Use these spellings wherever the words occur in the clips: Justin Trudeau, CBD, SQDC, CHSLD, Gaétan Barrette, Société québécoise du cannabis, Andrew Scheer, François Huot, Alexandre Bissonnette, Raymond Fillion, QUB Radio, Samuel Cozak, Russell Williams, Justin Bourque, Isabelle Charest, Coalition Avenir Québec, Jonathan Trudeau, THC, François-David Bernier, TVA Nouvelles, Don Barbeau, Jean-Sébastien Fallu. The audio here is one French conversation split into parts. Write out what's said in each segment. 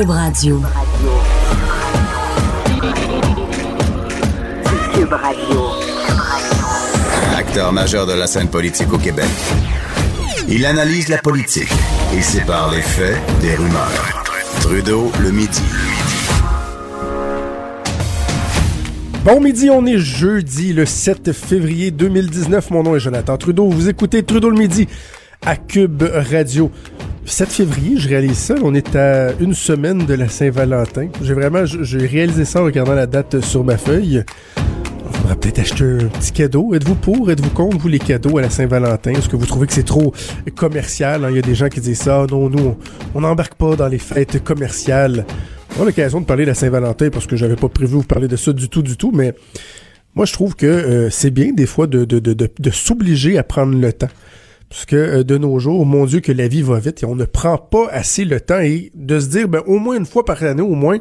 QUB Radio. QUB Radio. Acteur majeur de la scène politique au Québec. Il analyse la politique et sépare les faits des rumeurs. Trudeau le midi. Bon midi, on est jeudi le 7 février 2019. Mon nom est Jonathan Trudeau. Vous écoutez Trudeau le midi à QUB Radio. 7 février, je réalise ça. On est à une semaine de la Saint-Valentin. J'ai réalisé ça en regardant la date sur ma feuille. On pourra peut-être acheter un petit cadeau. Êtes-vous pour? Êtes-vous contre, vous, les cadeaux à la Saint-Valentin? Est-ce que vous trouvez que c'est trop commercial? Il y a des gens qui disent ça. Non, nous, on n'embarque pas dans les fêtes commerciales. On a l'occasion de parler de la Saint-Valentin parce que j'avais pas prévu vous parler de ça du tout, mais moi, je trouve que c'est bien, des fois, de s'obliger à prendre le temps. Parce que de nos jours, mon Dieu, que la vie va vite et on ne prend pas assez le temps. Et de se dire, ben au moins une fois par année, au moins,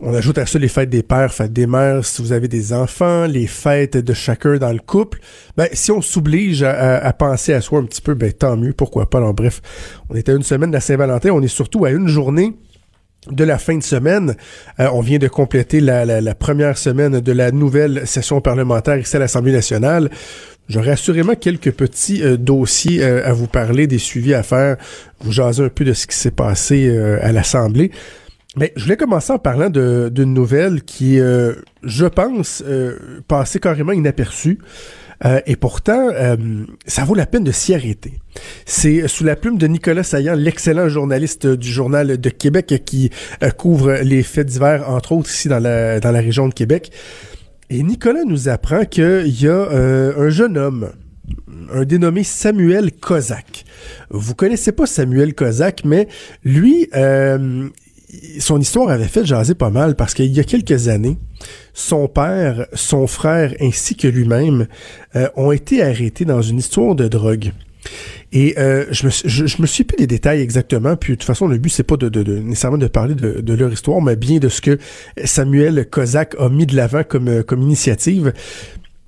on ajoute à ça les fêtes des pères, fêtes des mères, si vous avez des enfants, les fêtes de chacun dans le couple. Ben si on s'oblige à penser à soi un petit peu, ben tant mieux, pourquoi pas. Alors bref, on est à une semaine de la Saint-Valentin, on est surtout à une journée de la fin de semaine. On vient de compléter la première semaine de la nouvelle session parlementaire ici à l'Assemblée nationale. J'aurai assurément quelques petits dossiers à vous parler, des suivis à faire, vous jaser un peu de ce qui s'est passé à l'Assemblée. Mais je voulais commencer en parlant d'une nouvelle qui, je pense, passait carrément inaperçue. Et pourtant, ça vaut la peine de s'y arrêter. C'est sous la plume de Nicolas Saillant, l'excellent journaliste du Journal de Québec qui couvre les faits divers, entre autres, ici dans la région de Québec. Et Nicolas nous apprend qu'il y a un jeune homme, un dénommé Samuel Cozak. Vous connaissez pas Samuel Cozak, mais lui, son histoire avait fait jaser pas mal parce qu'il y a quelques années, son père, son frère ainsi que lui-même ont été arrêtés dans une histoire de drogue. Et je me suis plus des détails exactement, puis de toute façon, le but, c'est pas nécessairement de parler de leur histoire, mais bien de ce que Samuel Cozak a mis de l'avant comme initiative.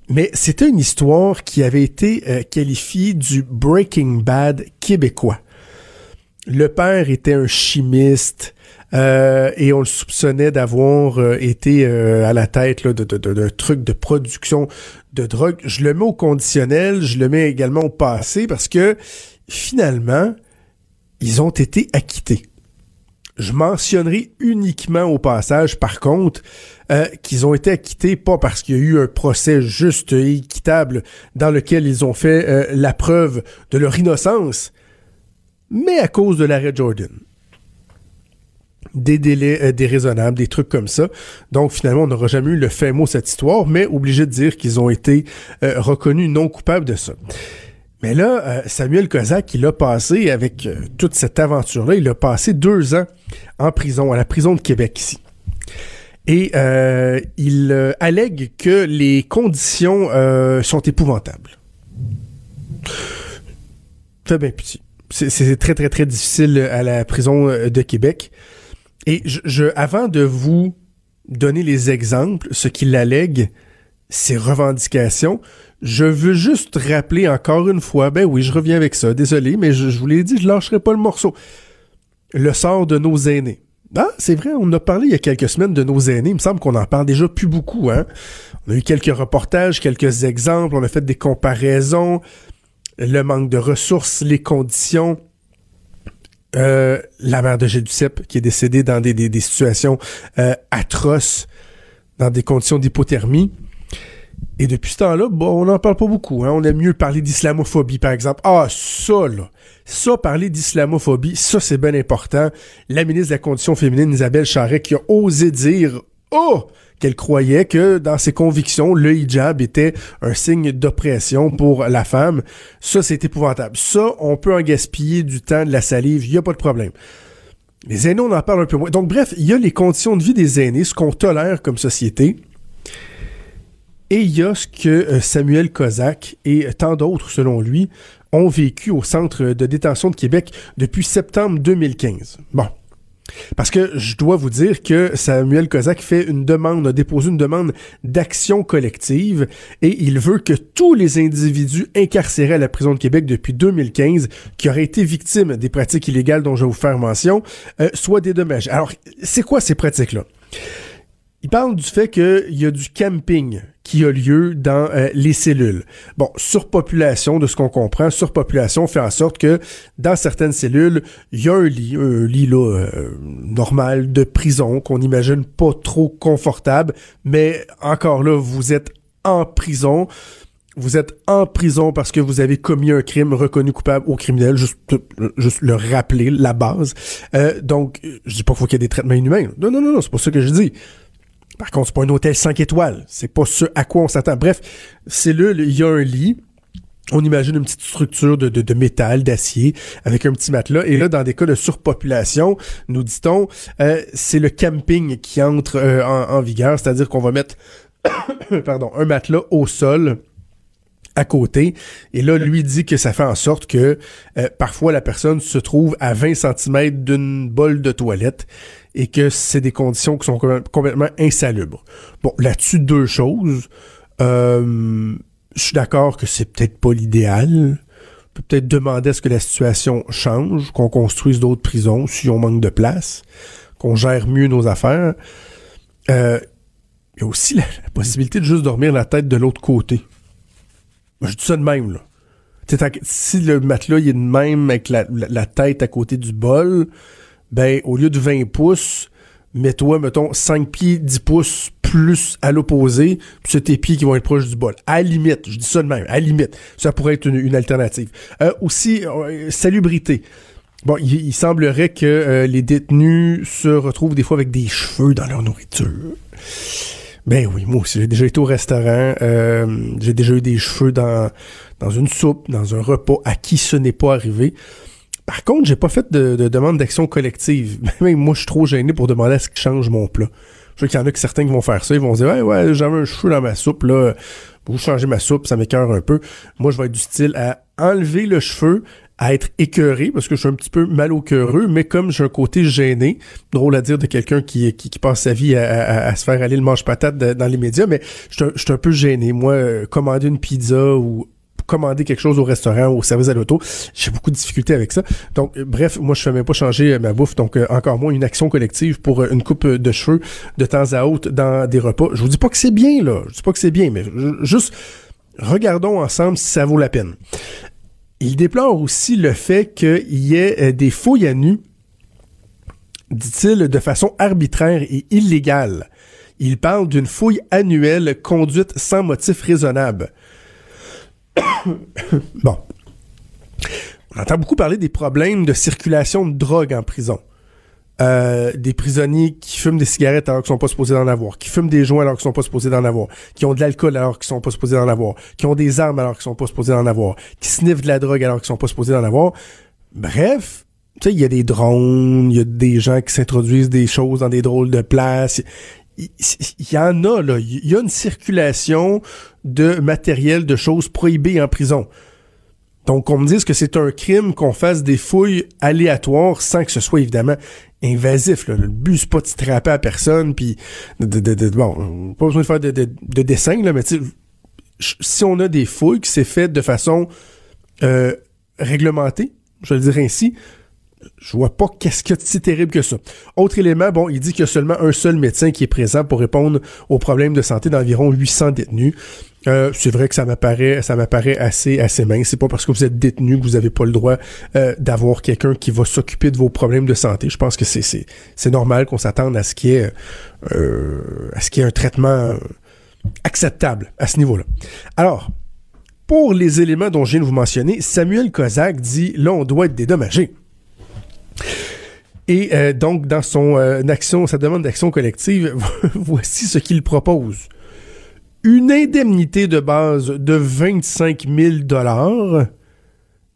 Mais c'était une histoire qui avait été qualifiée du Breaking Bad québécois. Le père était un chimiste, et on le soupçonnait d'avoir été à la tête là, d'un truc de production de drogue. Je le mets au conditionnel, je le mets également au passé parce que finalement, ils ont été acquittés. Je mentionnerai uniquement au passage, par contre, qu'ils ont été acquittés pas parce qu'il y a eu un procès juste et équitable dans lequel ils ont fait la preuve de leur innocence, mais à cause de l'arrêt Jordan. Des délais déraisonnables, des trucs comme ça. Donc, finalement, on n'aura jamais eu le fin mot de cette histoire, mais obligé de dire qu'ils ont été reconnus non coupables de ça. Mais là, Samuel Cozak, il a passé, avec toute cette aventure-là, il a passé 2 ans en prison, à la prison de Québec, ici. Et il allègue que les conditions sont épouvantables. Fait bien pitié. C'est très, très, très difficile à la prison de Québec. Et avant de vous donner les exemples, ce qu'il allègue, ses revendications, je veux juste rappeler encore une fois, ben oui, je reviens avec ça, désolé, mais je vous l'ai dit, je lâcherai pas le morceau. Le sort de nos aînés. Ah, c'est vrai, on a parlé il y a quelques semaines de nos aînés, il me semble qu'on en parle déjà plus beaucoup, hein. On a eu quelques reportages, quelques exemples, on a fait des comparaisons, le manque de ressources, les conditions. La mère de Gilles Duceppe qui est décédée dans des situations atroces, dans des conditions d'hypothermie. Et depuis ce temps-là, bon, on n'en parle pas beaucoup. Hein? On aime mieux parler d'islamophobie, par exemple. Ah, ça, là! Ça, parler d'islamophobie, ça, c'est bien important. La ministre de la Condition féminine, Isabelle Charest, qui a osé dire « Oh! » qu'elle croyait que, dans ses convictions, le hijab était un signe d'oppression pour la femme. Ça, c'est épouvantable. Ça, on peut en gaspiller du temps, de la salive, il n'y a pas de problème. Les aînés, on en parle un peu moins. Donc, bref, il y a les conditions de vie des aînés, ce qu'on tolère comme société, et il y a ce que Samuel Cozak et tant d'autres, selon lui, ont vécu au centre de détention de Québec depuis septembre 2015. Bon. Parce que je dois vous dire que Samuel Cozak fait une demande, a déposé une demande d'action collective et il veut que tous les individus incarcérés à la prison de Québec depuis 2015 qui auraient été victimes des pratiques illégales dont je vais vous faire mention soient dédommagés. Alors, c'est quoi ces pratiques-là? Il parle du fait qu'il y a du camping qui a lieu dans les cellules. Bon, surpopulation, de ce qu'on comprend, surpopulation fait en sorte que dans certaines cellules, il y a un lit là, normal de prison qu'on n'imagine pas trop confortable, mais encore là, vous êtes en prison. Vous êtes en prison parce que vous avez commis un crime reconnu coupable au criminel, juste le rappeler, la base. Donc, je dis pas qu'il faut qu'il y ait des traitements inhumains. Non, c'est pas ça que je dis. Par contre, c'est pas un hôtel 5 étoiles. C'est pas ce à quoi on s'attend. Bref, cellule, il y a un lit. On imagine une petite structure de métal, d'acier, avec un petit matelas. Et là, dans des cas de surpopulation, nous dit-on, c'est le camping qui entre en vigueur. C'est-à-dire qu'on va mettre un matelas au sol à côté. Et là, lui dit que ça fait en sorte que parfois la personne se trouve à 20 cm d'une bolle de toilette et que c'est des conditions qui sont complètement insalubres. Bon, là-dessus, deux choses. Je suis d'accord que c'est peut-être pas l'idéal. On peut peut-être demander à ce que la situation change, qu'on construise d'autres prisons si on manque de place, qu'on gère mieux nos affaires. Il y a aussi la possibilité de juste dormir la tête de l'autre côté. Je dis ça de même, là. Si le matelas il est de même avec la tête à côté du bol, ben au lieu de 20 pouces, mets-toi, mettons, 5 pieds, 10 pouces plus à l'opposé, puis c'est tes pieds qui vont être proches du bol. À la limite, je dis ça de même, à la limite. Ça pourrait être une alternative. Aussi, salubrité. Bon, il semblerait que les détenus se retrouvent des fois avec des cheveux dans leur nourriture. Ben oui, moi aussi, j'ai déjà été au restaurant, j'ai déjà eu des cheveux dans une soupe, dans un repas, à qui ce n'est pas arrivé. Par contre, j'ai pas fait de demande d'action collective. Même moi, je suis trop gêné pour demander à ce qu'ils changent mon plat. Je sais qu'il y en a que certains qui vont faire ça, ils vont dire « Hey, ouais, j'avais un cheveu dans ma soupe, là, vous changez ma soupe, ça m'écœure un peu. » Moi, je vais être du style à enlever le cheveu, à être écœuré, parce que je suis un petit peu mal au cœureux, mais comme j'ai un côté gêné, drôle à dire de quelqu'un qui passe sa vie à se faire aller le mange-patate dans les médias, mais je suis un peu gêné. Moi, commander une pizza ou commander quelque chose au restaurant, au service à l'auto, j'ai beaucoup de difficultés avec ça. Donc, bref, moi, je ne fais même pas changer ma bouffe, donc encore moins une action collective pour une coupe de cheveux de temps à autre dans des repas. Je vous dis pas que c'est bien, là. Je dis pas que c'est bien, mais juste regardons ensemble si ça vaut la peine. Il déplore aussi le fait qu'il y ait des fouilles à nu, dit-il, de façon arbitraire et illégale. Il parle d'une fouille annuelle conduite sans motif raisonnable. Bon. On entend beaucoup parler des problèmes de circulation de drogue en prison. Des prisonniers qui fument des cigarettes alors qu'ils sont pas supposés d'en avoir, qui fument des joints alors qu'ils sont pas supposés d'en avoir, qui ont de l'alcool alors qu'ils sont pas supposés d'en avoir, qui ont des armes alors qu'ils sont pas supposés d'en avoir, qui sniffent de la drogue alors qu'ils sont pas supposés d'en avoir. Bref, tu sais, il y a des drones, il y a des gens qui s'introduisent des choses dans des drôles de places. Il y en a, là. Il y a une circulation de matériel, de choses prohibées en prison. Donc, on me dise que c'est un crime qu'on fasse des fouilles aléatoires sans que ce soit, évidemment, invasif. Là. Le but, c'est pas de trapper à personne, puis bon, pas besoin de faire de dessin, là, mais si on a des fouilles qui s'est faites de façon réglementée, je vais le dire ainsi, je vois pas qu'est-ce qu'il y a de si terrible que ça. Autre élément, bon, il dit qu'il y a seulement un seul médecin qui est présent pour répondre aux problèmes de santé d'environ 800 détenus. C'est vrai que ça m'apparaît assez mince. C'est pas parce que vous êtes détenu que vous avez pas le droit d'avoir quelqu'un qui va s'occuper de vos problèmes de santé. Je pense que c'est normal qu'on s'attende à ce qu'il y ait un traitement acceptable à ce niveau-là. Alors, pour les éléments dont je viens de vous mentionner, Samuel Cozak dit là on doit être dédommagé. Et donc, dans son action, sa demande d'action collective, voici ce qu'il propose. Une indemnité de base de 25 000 $.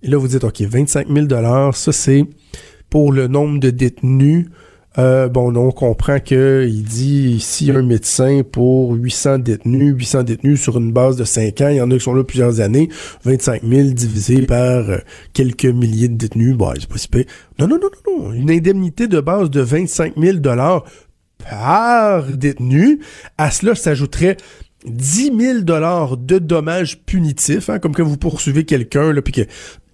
Et là, vous dites, OK, 25 000 $, ça, c'est pour le nombre de détenus Bon, on comprend qu'il dit ici un médecin pour 800 détenus sur une base de 5 ans. Il y en a qui sont là plusieurs années. 25 000 divisé par quelques milliers de détenus. Bon, c'est pas si pire. Non. Une indemnité de base de 25 000 $ par détenu. À cela s'ajouterait 10 000 $ de dommages punitifs, hein, comme quand vous poursuivez quelqu'un, là, puis que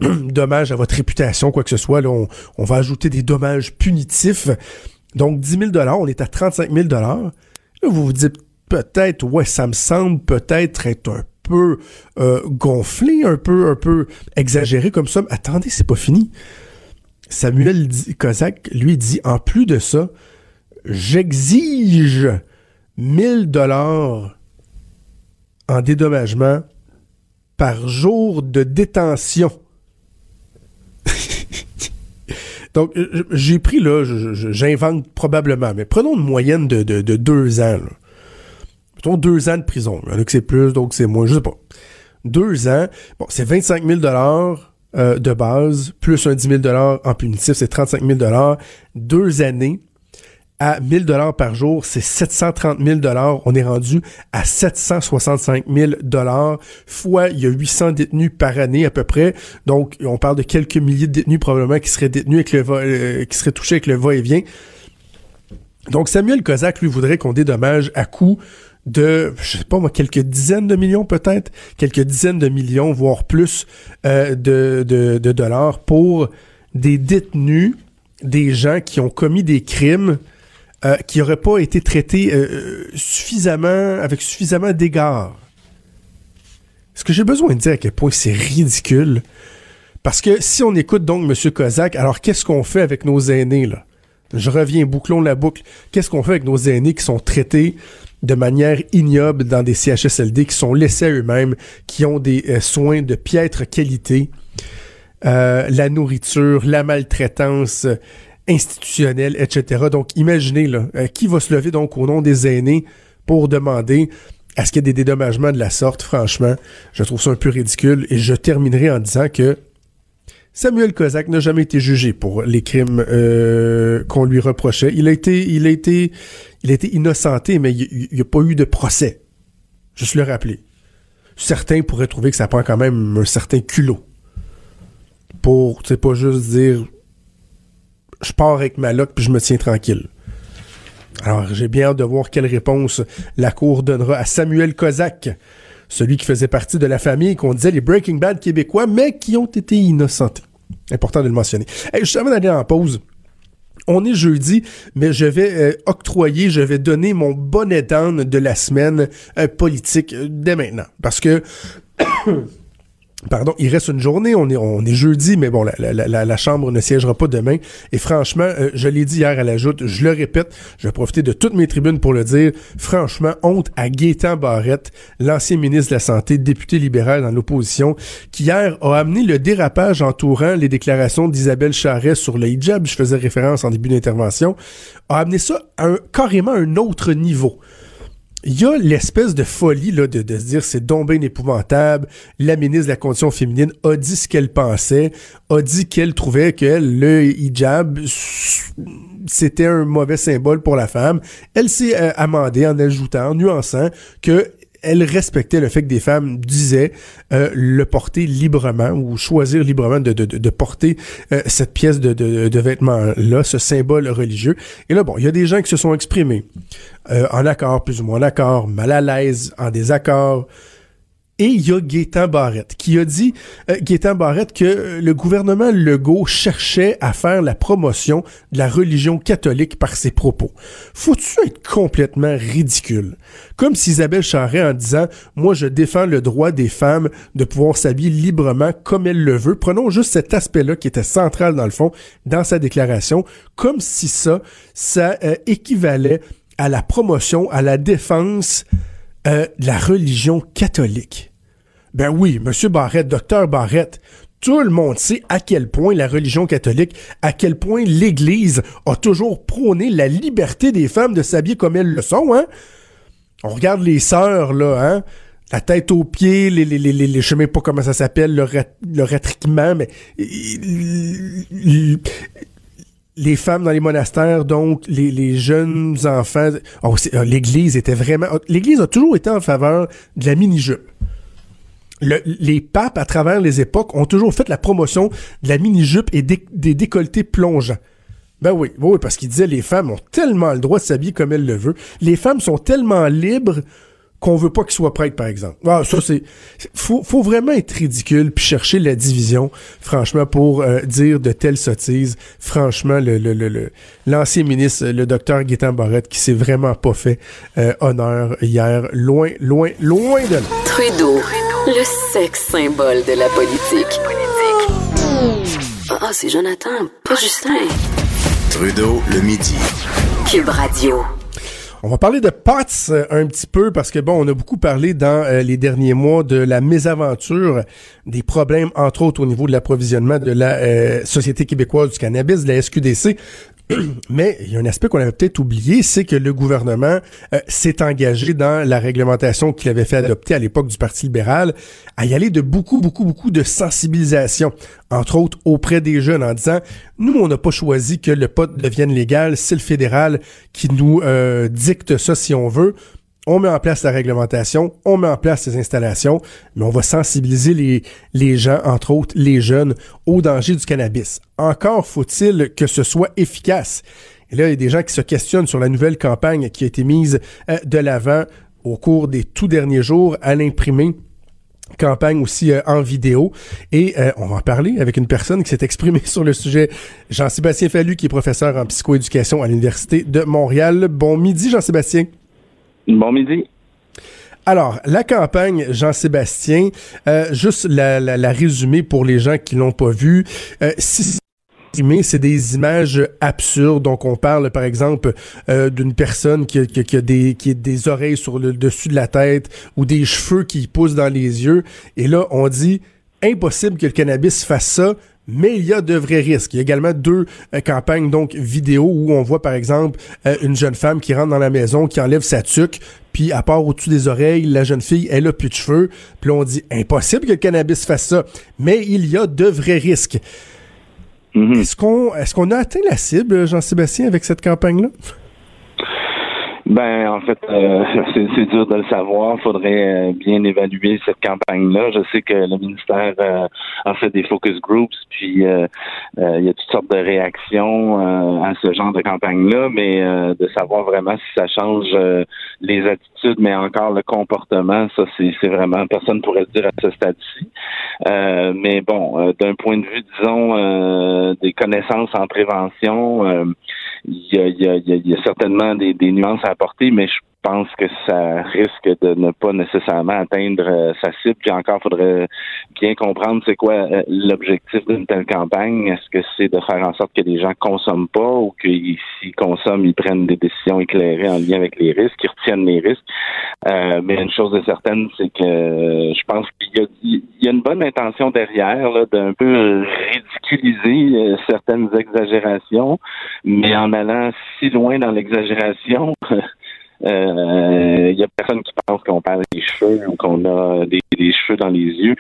dommage à votre réputation, quoi que ce soit, là, on va ajouter des dommages punitifs. Donc, 10 000 $, on est à 35 000 $. Là, vous vous dites peut-être, ouais, ça me semble peut-être être un peu gonflé, un peu exagéré comme ça. Mais attendez, c'est pas fini. Samuel Cozak, lui, dit, en plus de ça, j'exige 1000 $ en dédommagement par jour de détention. Donc, j'ai pris, là, j'invente probablement, mais prenons une moyenne de 2 ans. Là. Mettons 2 ans de prison. Il y en a que c'est plus, donc c'est moins, je sais pas. 2 ans, bon, c'est 25 000 $ de base, plus un 10 000 $ en punitif, c'est 35 000 $. 2 années à 1000 $ par jour, c'est 730 000 $. On est rendu à 765 000 $. Fois, il y a 800 détenus par année à peu près. Donc, on parle de quelques milliers de détenus probablement qui seraient détenus avec qui seraient touchés avec le va-et-vient. Donc, Samuel Cozak, lui, voudrait qu'on dédommage à coût de, je sais pas moi, quelques dizaines de millions, voire plus de dollars pour des détenus, des gens qui ont commis des crimes qui n'auraient pas été traités avec suffisamment d'égards. Est-ce que j'ai besoin de dire à quel point c'est ridicule? Parce que si on écoute donc M. Cozak, alors qu'est-ce qu'on fait avec nos aînés, là? Je reviens, bouclons la boucle. Qu'est-ce qu'on fait avec nos aînés qui sont traités de manière ignoble dans des CHSLD, qui sont laissés à eux-mêmes, qui ont des soins de piètre qualité, la nourriture, la maltraitance institutionnelle, etc. Donc, imaginez, là, qui va se lever donc au nom des aînés pour demander à ce qu'il y ait des dédommagements de la sorte? Franchement, je trouve ça un peu ridicule. Et je terminerai en disant que Samuel Cozak n'a jamais été jugé pour les crimes qu'on lui reprochait. Il a été innocenté, mais il n'y a pas eu de procès. Juste le rappeler. Certains pourraient trouver que ça prend quand même un certain culot pour, tu sais, pas juste dire je pars avec ma loque puis je me tiens tranquille. Alors, j'ai bien hâte de voir quelle réponse la Cour donnera à Samuel Cozak, celui qui faisait partie de la famille qu'on disait les Breaking Bad québécois, mais qui ont été innocentés. Important de le mentionner. Hey, juste avant d'aller en pause, on est jeudi, mais je vais donner mon bonnet d'âne de la semaine politique dès maintenant. Parce que... Pardon, il reste une journée, on est jeudi, mais bon, la Chambre ne siégera pas demain. Et franchement, je l'ai dit hier à la joute, je le répète, je vais profiter de toutes mes tribunes pour le dire, franchement, honte à Gaétan Barrette, l'ancien ministre de la Santé, député libéral dans l'opposition, qui hier a amené le dérapage entourant les déclarations d'Isabelle Charest sur le hijab, je faisais référence en début d'intervention, a amené ça carrément à un autre niveau. Il y a l'espèce de folie là de se dire c'est donc bien épouvantable, la ministre de la Condition féminine a dit ce qu'elle pensait, a dit qu'elle trouvait que le hijab c'était un mauvais symbole pour la femme. Elle s'est amendée en ajoutant, en nuançant que elle respectait le fait que des femmes disaient le porter librement ou choisir librement de porter cette pièce de vêtement-là, ce symbole religieux. Et là, bon, il y a des gens qui se sont exprimés en accord, plus ou moins en accord, mal à l'aise, en désaccord. Et il y a Gaétan Barrette qui a dit, que le gouvernement Legault cherchait à faire la promotion de la religion catholique par ses propos. Faut-tu être complètement ridicule? Comme si Isabelle Charest, en disant « Moi, je défends le droit des femmes de pouvoir s'habiller librement comme elles le veulent », prenons juste cet aspect-là qui était central dans le fond, dans sa déclaration, comme si ça équivalait à la promotion, à la défense de la religion catholique. Ben oui, monsieur Barrette, docteur Barrette, tout le monde sait à quel point la religion catholique, à quel point l'Église a toujours prôné la liberté des femmes de s'habiller comme elles le sont, hein? On regarde les sœurs, là, hein? La tête aux pieds, les je sais même pas comment ça s'appelle, le ratriquement, mais... les femmes dans les monastères, donc les jeunes enfants. Oh, l'Église était vraiment... L'Église a toujours été en faveur de la mini-jupe. Les papes, à travers les époques, ont toujours fait la promotion de la mini-jupe et des décolletés plongeants. Ben oui, oui, parce qu'ils disaient les femmes ont tellement le droit de s'habiller comme elles le veulent. Les femmes sont tellement libres qu'on veut pas qu'ils soient prêtres, par exemple. Ah, ça, c'est... Faut vraiment être ridicule puis chercher la division, franchement, pour dire de telles sottises. Franchement, l'ancien ministre, le docteur Gaétan Barrette, qui s'est vraiment pas fait honneur hier. Loin, loin, loin de là. Trudeau, le sexe symbole de la politique. Ah, c'est Jonathan, pas Justin. Trudeau, le midi. QUB Radio. On va parler de POTS un petit peu parce que, bon, on a beaucoup parlé dans les derniers mois de la mésaventure, des problèmes, entre autres, au niveau de l'approvisionnement de la Société québécoise du cannabis, de la SQDC. Mais il y a un aspect qu'on avait peut-être oublié, c'est que le gouvernement s'est engagé dans la réglementation qu'il avait fait adopter à l'époque du Parti libéral à y aller de beaucoup de sensibilisation, entre autres auprès des jeunes, en disant « Nous, on n'a pas choisi que le pot devienne légal, c'est le fédéral qui nous dicte ça si on veut. » On met en place la réglementation, on met en place les installations, mais on va sensibiliser les gens, entre autres les jeunes, au danger du cannabis. Encore faut-il que ce soit efficace. Et là, il y a des gens qui se questionnent sur la nouvelle campagne qui a été mise de l'avant au cours des tout derniers jours à l'imprimé. Campagne aussi en vidéo. Et on va en parler avec une personne qui s'est exprimée sur le sujet. Jean-Sébastien Fallu, qui est professeur en psychoéducation à l'Université de Montréal. Bon midi, Jean-Sébastien. Bon midi. Alors, la campagne, Jean-Sébastien, juste la résumée pour les gens qui l'ont pas vue. C'est des images absurdes. Donc, on parle, par exemple, d'une personne qui a des oreilles sur le dessus de la tête ou des cheveux qui poussent dans les yeux. Et là, on dit impossible que le cannabis fasse ça. Mais il y a de vrais risques. Il y a également deux campagnes donc vidéo où on voit par exemple une jeune femme qui rentre dans la maison, qui enlève sa tuque, puis à part au-dessus des oreilles, la jeune fille, elle a plus de cheveux. Puis là, on dit impossible que le cannabis fasse ça. Mais il y a de vrais risques. Mm-hmm. Est-ce qu'on a atteint la cible, Jean-Sébastien, avec cette campagne-là? Ben, en fait, c'est dur de le savoir. Il faudrait bien évaluer cette campagne-là. Je sais que le ministère a fait des focus groups, puis il y a toutes sortes de réactions à ce genre de campagne-là, mais de savoir vraiment si ça change les attitudes, mais encore le comportement, ça, c'est vraiment... Personne ne pourrait le dire à ce stade-ci. Mais bon, d'un point de vue, disons, des connaissances en prévention... Il y a certainement des nuances à apporter, mais je pense que ça risque de ne pas nécessairement atteindre sa cible. Puis encore, il faudrait bien comprendre c'est quoi l'objectif d'une telle campagne. Est-ce que c'est de faire en sorte que les gens consomment pas ou qu'ils, s'ils consomment, ils prennent des décisions éclairées en lien avec les risques, qu'ils retiennent les risques? Mais une chose est certaine, c'est que je pense qu'il y a une bonne intention derrière, là, d'un peu ridiculiser certaines exagérations, mais en allant si loin dans l'exagération... y a personne qui pense qu'on perd des cheveux ou qu'on a des cheveux dans les yeux.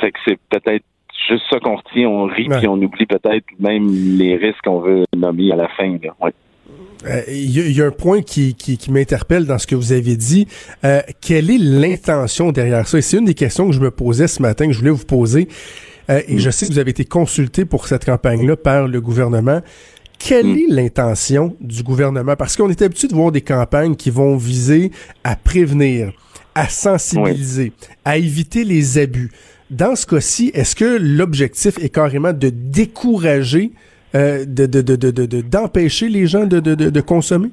Fait que c'est peut-être juste ça qu'on retient, on rit, puis on oublie peut-être même les risques qu'on veut nommer à la fin. Il y a un point qui m'interpelle dans ce que vous avez dit. Quelle est l'intention derrière ça? Et c'est une des questions que je me posais ce matin, que je voulais vous poser. Et je sais que vous avez été consulté pour cette campagne-là par le gouvernement. Quelle est l'intention du gouvernement? Parce qu'on est habitué de voir des campagnes qui vont viser à prévenir, à sensibiliser, à éviter les abus. Dans ce cas-ci, est-ce que l'objectif est carrément de décourager, d'empêcher les gens de consommer?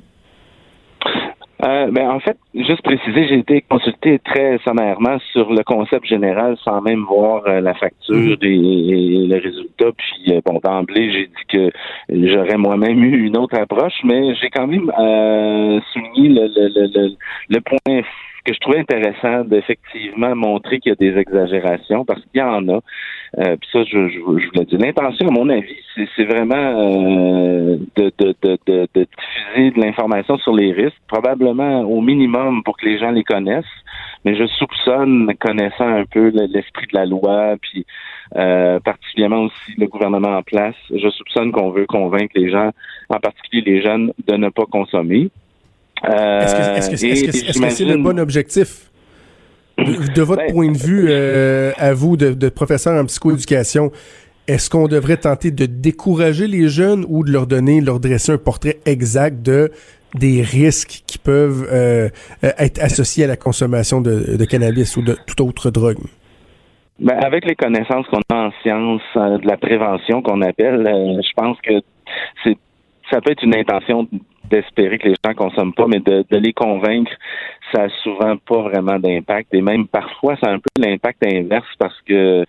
Ben en fait, juste préciser, j'ai été consulté très sommairement sur le concept général sans même voir la facture et le résultat. Puis bon, d'emblée, j'ai dit que j'aurais moi-même eu une autre approche, mais j'ai quand même souligné le point que je trouvais intéressant d'effectivement montrer qu'il y a des exagérations, parce qu'il y en a. Puis ça, je vous l'ai dit. L'intention, à mon avis, c'est vraiment de diffuser de l'information sur les risques, probablement au minimum pour que les gens les connaissent. Mais je soupçonne, connaissant un peu l'esprit de la loi, puis particulièrement aussi le gouvernement en place, je soupçonne qu'on veut convaincre les gens, en particulier les jeunes, de ne pas consommer. Est-ce que c'est le bon objectif? De votre point de vue, à vous, de professeur en psychoéducation, est-ce qu'on devrait tenter de décourager les jeunes ou de leur dresser un portrait exact des risques qui peuvent être associés à la consommation de cannabis ou de toute autre drogue? Ben, avec les connaissances qu'on a en sciences, de la prévention qu'on appelle, je pense que ça peut être une intention d'espérer que les gens ne consomment pas, mais de les convaincre, ça n'a souvent pas vraiment d'impact. Et même parfois, ça a un peu l'impact inverse parce que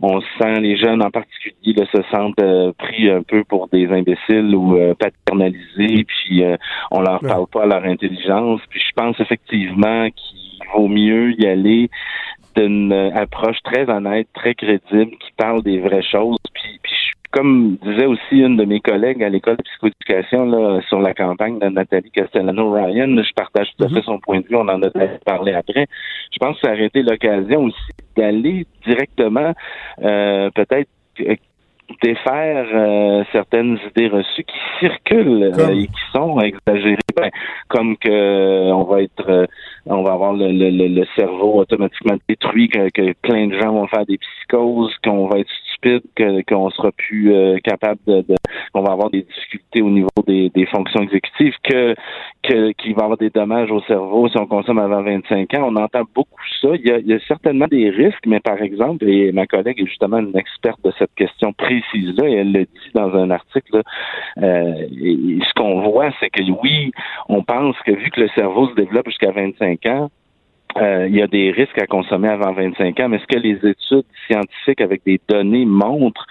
on sent les jeunes en particulier se sentent pris un peu pour des imbéciles ou paternalisés, puis on leur parle pas à leur intelligence. Puis je pense effectivement qu'il vaut mieux y aller d'une approche très honnête, très crédible, qui parle des vraies choses. Puis comme disait aussi une de mes collègues à l'école de psychoéducation là, sur la campagne de Nathalie Castellano-Ryan, je partage tout à fait son point de vue, on en a parlé après. Je pense que ça aurait été l'occasion aussi d'aller directement peut-être défaire certaines idées reçues qui circulent et qui sont exagérées, comme que on va avoir le cerveau automatiquement détruit, que plein de gens vont faire des psychoses, qu'on va être stupide, qu'on sera plus capable qu'on va avoir des difficultés au niveau des fonctions exécutives, qu'il va y avoir des dommages au cerveau si on consomme avant 25 ans. On entend beaucoup ça. Il y a certainement des risques, mais par exemple, et ma collègue est justement une experte de cette question précise-là, et elle le dit dans un article, là, et ce qu'on voit, c'est que oui, on pense que vu que le cerveau se développe jusqu'à 25 ans, il y a des risques à consommer avant 25 ans, mais ce que les études scientifiques avec des données montrent,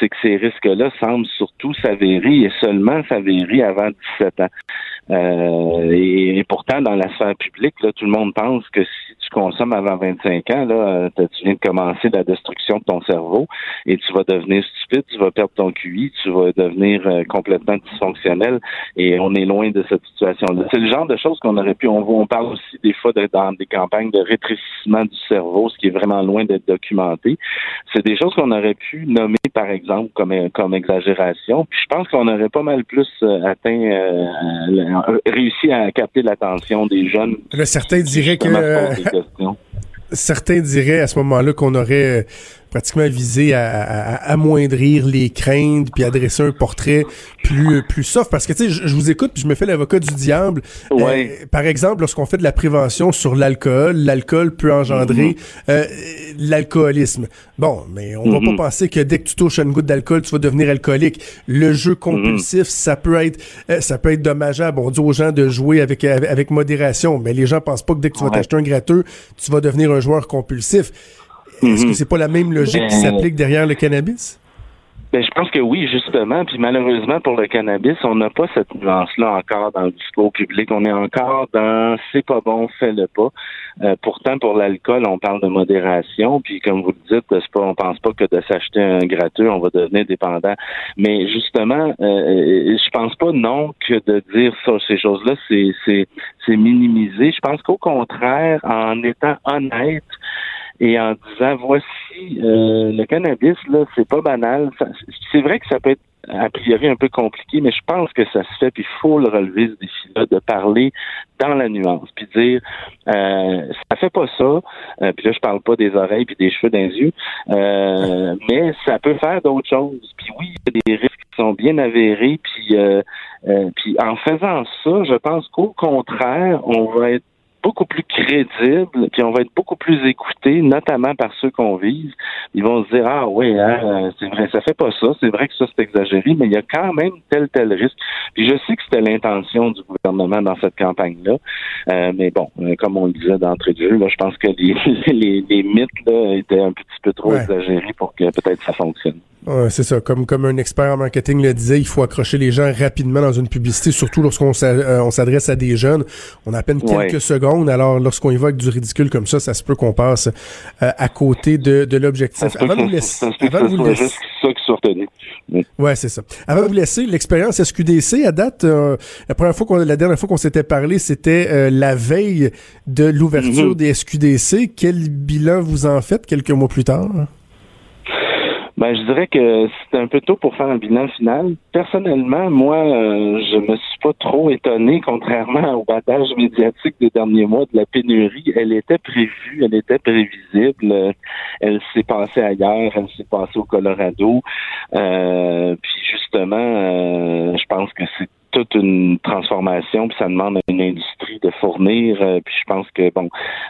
c'est que ces risques-là semblent surtout s'avérer et seulement s'avérer avant 17 ans. Et pourtant, dans la sphère publique, là, tout le monde pense que si tu consommes avant 25 ans, là, tu viens de commencer la destruction de ton cerveau et tu vas devenir stupide, tu vas perdre ton QI, tu vas devenir complètement dysfonctionnel, et on est loin de cette situation-là. C'est le genre de choses qu'on aurait pu... On parle aussi des fois dans des campagnes de rétrécissement du cerveau, ce qui est vraiment loin d'être documenté. C'est des choses qu'on aurait pu nommer, par exemple, comme exagération. Puis je pense qu'on aurait pas mal plus réussi à capter l'attention des jeunes. Là, certains diraient certains diraient à ce moment-là qu'on aurait pratiquement visé à amoindrir les craintes puis adresser un portrait plus soft, parce que tu sais, je vous écoute puis je me fais l'avocat du diable. Ouais. Par exemple, lorsqu'on fait de la prévention sur l'alcool peut engendrer l'alcoolisme. Bon, mais on va pas penser que dès que tu touches à une goutte d'alcool, tu vas devenir alcoolique. Le jeu compulsif, ça peut être dommageable. On dit aux gens de jouer avec modération, mais les gens pensent pas que dès que tu vas t'acheter un gratteux, tu vas devenir un joueur compulsif. Est-ce que c'est pas la même logique qui s'applique derrière le cannabis? Ben, je pense que oui, justement. Puis malheureusement, pour le cannabis, on n'a pas cette nuance-là encore dans le discours public. On est encore dans « c'est pas bon, fais-le pas ». Pourtant, pour l'alcool, on parle de modération. Puis comme vous le dites, on pense pas que de s'acheter un gratteux, on va devenir dépendant. Mais justement, je pense pas non que de dire ça, ces choses-là, c'est minimisé. Je pense qu'au contraire, en étant honnête, et en disant, voici, le cannabis, là, c'est pas banal. C'est vrai que ça peut être a priori un peu compliqué, mais je pense que ça se fait, puis il faut le relever, ce défi-là, de parler dans la nuance, puis dire ça fait pas ça, puis là je parle pas des oreilles puis des cheveux dans les yeux, mais ça peut faire d'autres choses, puis oui, il y a des risques qui sont bien avérés, puis en faisant ça, je pense qu'au contraire, on va être beaucoup plus crédible, puis on va être beaucoup plus écouté, notamment par ceux qu'on vise. Ils vont se dire, ah oui, hein, c'est vrai, ça fait pas ça, c'est vrai que ça c'est exagéré, mais il y a quand même tel risque. Puis je sais que c'était l'intention du gouvernement dans cette campagne-là, mais bon, comme on le disait d'entrée de jeu, là, je pense que les mythes là, étaient un petit peu trop exagérés pour que peut-être ça fonctionne. C'est ça. Comme un expert en marketing le disait, il faut accrocher les gens rapidement dans une publicité, surtout lorsqu'on s'adresse à des jeunes. On a à peine quelques secondes. Alors, lorsqu'on y va avec du ridicule comme ça, ça se peut qu'on passe à côté de l'objectif. Avant de vous laisser... Ouais, c'est ça. Avant de vous laisser, l'expérience SQDC, à date, la dernière fois qu'on s'était parlé, c'était la veille de l'ouverture des SQDC. Quel bilan vous en faites quelques mois plus tard? Ben, je dirais que c'était un peu tôt pour faire un bilan final. Personnellement, moi, je me suis pas trop étonné, contrairement au battage médiatique des derniers mois, de la pénurie. Elle était prévue, elle était prévisible. Elle s'est passée ailleurs, elle s'est passée au Colorado. Puis justement, je pense que c'est toute une transformation, puis ça demande à une industrie de fournir, puis je pense que,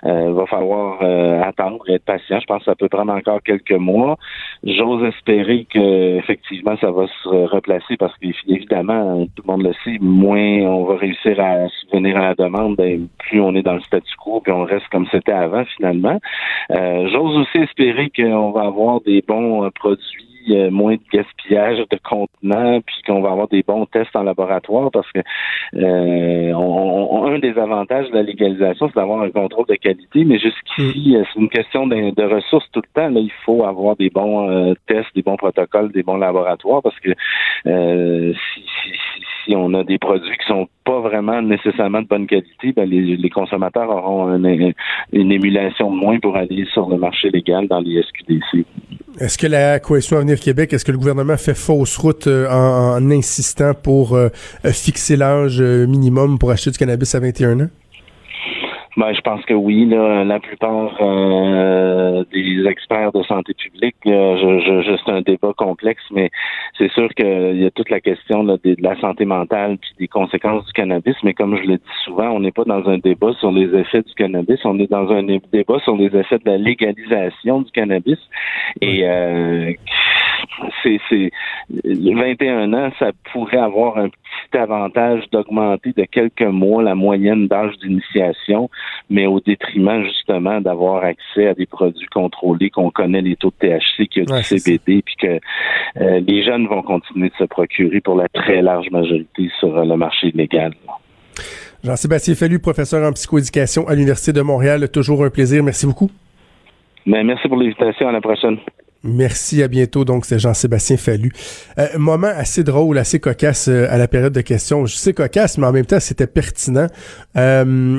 va falloir attendre et être patient. Je pense que ça peut prendre encore quelques mois. J'ose espérer que effectivement ça va se replacer parce qu'évidemment, tout le monde le sait, moins on va réussir à subvenir à la demande, plus on est dans le statu quo, puis on reste comme c'était avant, finalement. J'ose aussi espérer qu'on va avoir des bons produits, moins de gaspillage de contenants, puis qu'on va avoir des bons tests en laboratoire, parce que un des avantages de la légalisation, c'est d'avoir un contrôle de qualité, mais jusqu'ici, c'est une question de ressources tout le temps. Là, il faut avoir des bons tests, des bons protocoles, des bons laboratoires, parce que si on a des produits qui sont pas vraiment nécessairement de bonne qualité, ben les consommateurs auront une émulation de moins pour aller sur le marché légal dans les SQDC. Est-ce que la Coalition Avenir Québec, est-ce que le gouvernement fait fausse route en insistant pour fixer l'âge minimum pour acheter du cannabis à 21 ans? Ben, je pense que oui. Là, la plupart des experts de santé publique, c'est un débat complexe, mais c'est sûr qu'il y a toute la question là, de la santé mentale puis des conséquences du cannabis. Mais comme je le dis souvent, on n'est pas dans un débat sur les effets du cannabis, on est dans un débat sur les effets de la légalisation du cannabis. Et c'est 21 ans, ça pourrait avoir un petit avantage d'augmenter de quelques mois la moyenne d'âge d'initiation, mais au détriment justement d'avoir accès à des produits contrôlés qu'on connaît les taux de THC, qu'il y a du CBD, puis que les jeunes vont continuer de se procurer pour la très large majorité sur le marché légal. Jean-Sébastien Fallu, professeur en psychoéducation à l'Université de Montréal, toujours un plaisir. Merci beaucoup. Ben, merci pour l'invitation. À la prochaine. Merci, à bientôt. Donc, c'est Jean-Sébastien Fallu. Moment assez drôle, assez cocasse à la période de questions. Je sais cocasse, mais en même temps, c'était pertinent.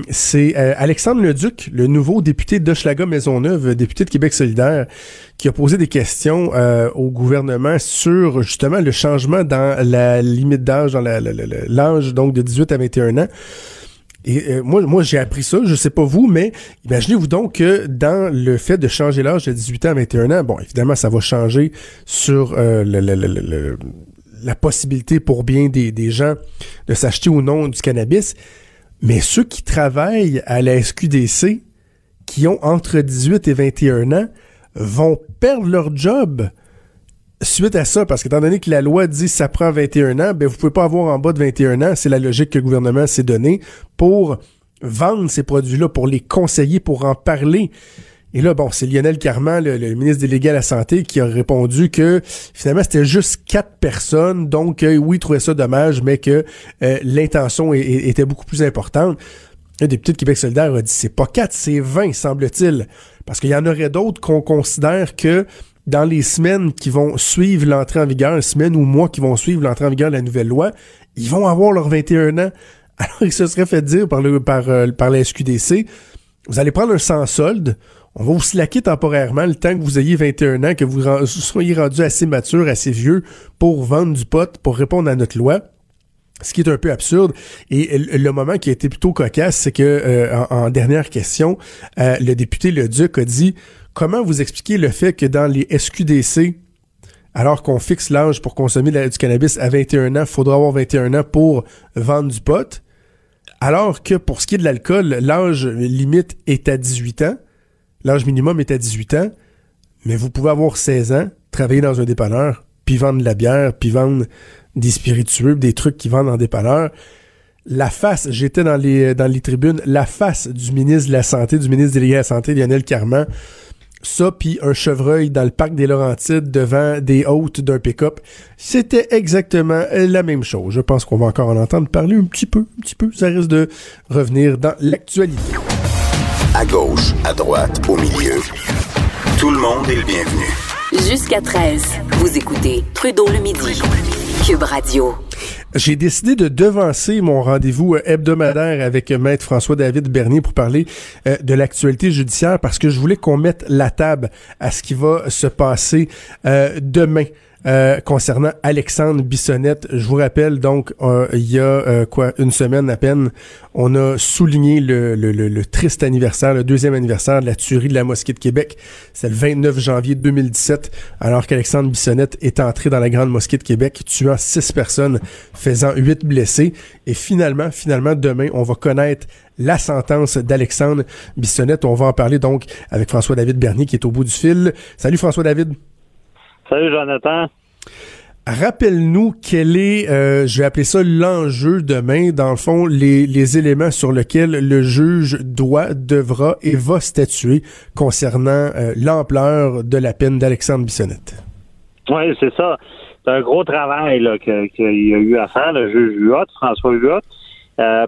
C'est Alexandre Leduc, le nouveau député d'Hochelaga-Maisonneuve, député de Québec solidaire, qui a posé des questions au gouvernement sur, justement, le changement dans la limite d'âge, dans l'âge donc de 18 à 21 ans. Et moi, j'ai appris ça, je sais pas vous, mais imaginez-vous donc que dans le fait de changer l'âge de 18 ans à 21 ans, bon, évidemment, ça va changer sur la possibilité pour bien des gens de s'acheter ou non du cannabis, mais ceux qui travaillent à la SQDC, qui ont entre 18 et 21 ans, vont perdre leur job suite à ça, parce qu'étant donné que la loi dit ça prend 21 ans, ben vous pouvez pas avoir en bas de 21 ans, c'est la logique que le gouvernement s'est donnée pour vendre ces produits-là, pour les conseiller, pour en parler. Et là, bon, c'est Lionel Carmant, le ministre délégué à la Santé, qui a répondu que finalement, c'était juste 4 personnes, donc oui, il trouvait ça dommage, mais que l'intention était beaucoup plus importante. Un député de Québec solidaire a dit, c'est pas 4, c'est 20, semble-t-il, parce qu'il y en aurait d'autres qu'on considère que dans les semaines qui vont suivre l'entrée en vigueur, semaines ou mois qui vont suivre l'entrée en vigueur de la nouvelle loi, ils vont avoir leurs 21 ans. Alors, ils se seraient fait dire par la SQDC, vous allez prendre un sans-solde, on va vous slacker temporairement le temps que vous ayez 21 ans, que vous soyez rendu assez mature, assez vieux pour vendre du pot, pour répondre à notre loi. Ce qui est un peu absurde. Et le moment qui a été plutôt cocasse, c'est que en dernière question, le député Leduc a dit, comment vous expliquez le fait que dans les SQDC, alors qu'on fixe l'âge pour consommer du cannabis à 21 ans, il faudra avoir 21 ans pour vendre du pot, alors que pour ce qui est de l'alcool, l'âge limite est à 18 ans, l'âge minimum est à 18 ans, mais vous pouvez avoir 16 ans, travailler dans un dépanneur, puis vendre de la bière, puis vendre des spiritueux, des trucs qu'ils vendent en dépanneur. La face, j'étais dans les tribunes, la face du ministre de la Santé, du ministre délégué à la Santé, Lionel Carmant, Ça, puis un chevreuil dans le parc des Laurentides devant des hôtes d'un pick-up, c'était exactement la même chose. Je pense qu'on va encore en entendre parler un petit peu. Ça risque de revenir dans l'actualité. À gauche, à droite, au milieu, tout le monde est le bienvenu. Jusqu'à 13, vous écoutez Trudeau le midi, QUB Radio. J'ai décidé de devancer mon rendez-vous hebdomadaire avec Maître François-David Bernier pour parler de l'actualité judiciaire parce que je voulais qu'on mette la table à ce qui va se passer demain. Concernant Alexandre Bissonnette, je vous rappelle donc une semaine à peine, on a souligné le triste anniversaire, le deuxième anniversaire de la tuerie de la mosquée de Québec. C'est le 29 janvier 2017, alors qu'Alexandre Bissonnette est entré dans la grande mosquée de Québec, tuant 6 personnes, faisant 8 blessés. Et finalement, demain, on va connaître la sentence d'Alexandre Bissonnette. On va en parler donc avec François-David Bernier qui est au bout du fil. Salut François-David. Salut Jonathan. Rappelle-nous quel est, je vais appeler ça l'enjeu demain, dans le fond, les éléments sur lesquels le juge devra et va statuer concernant l'ampleur de la peine d'Alexandre Bissonnette. Oui, c'est ça. C'est un gros travail là, qu'il y a eu à faire, le juge Huot, François Huot,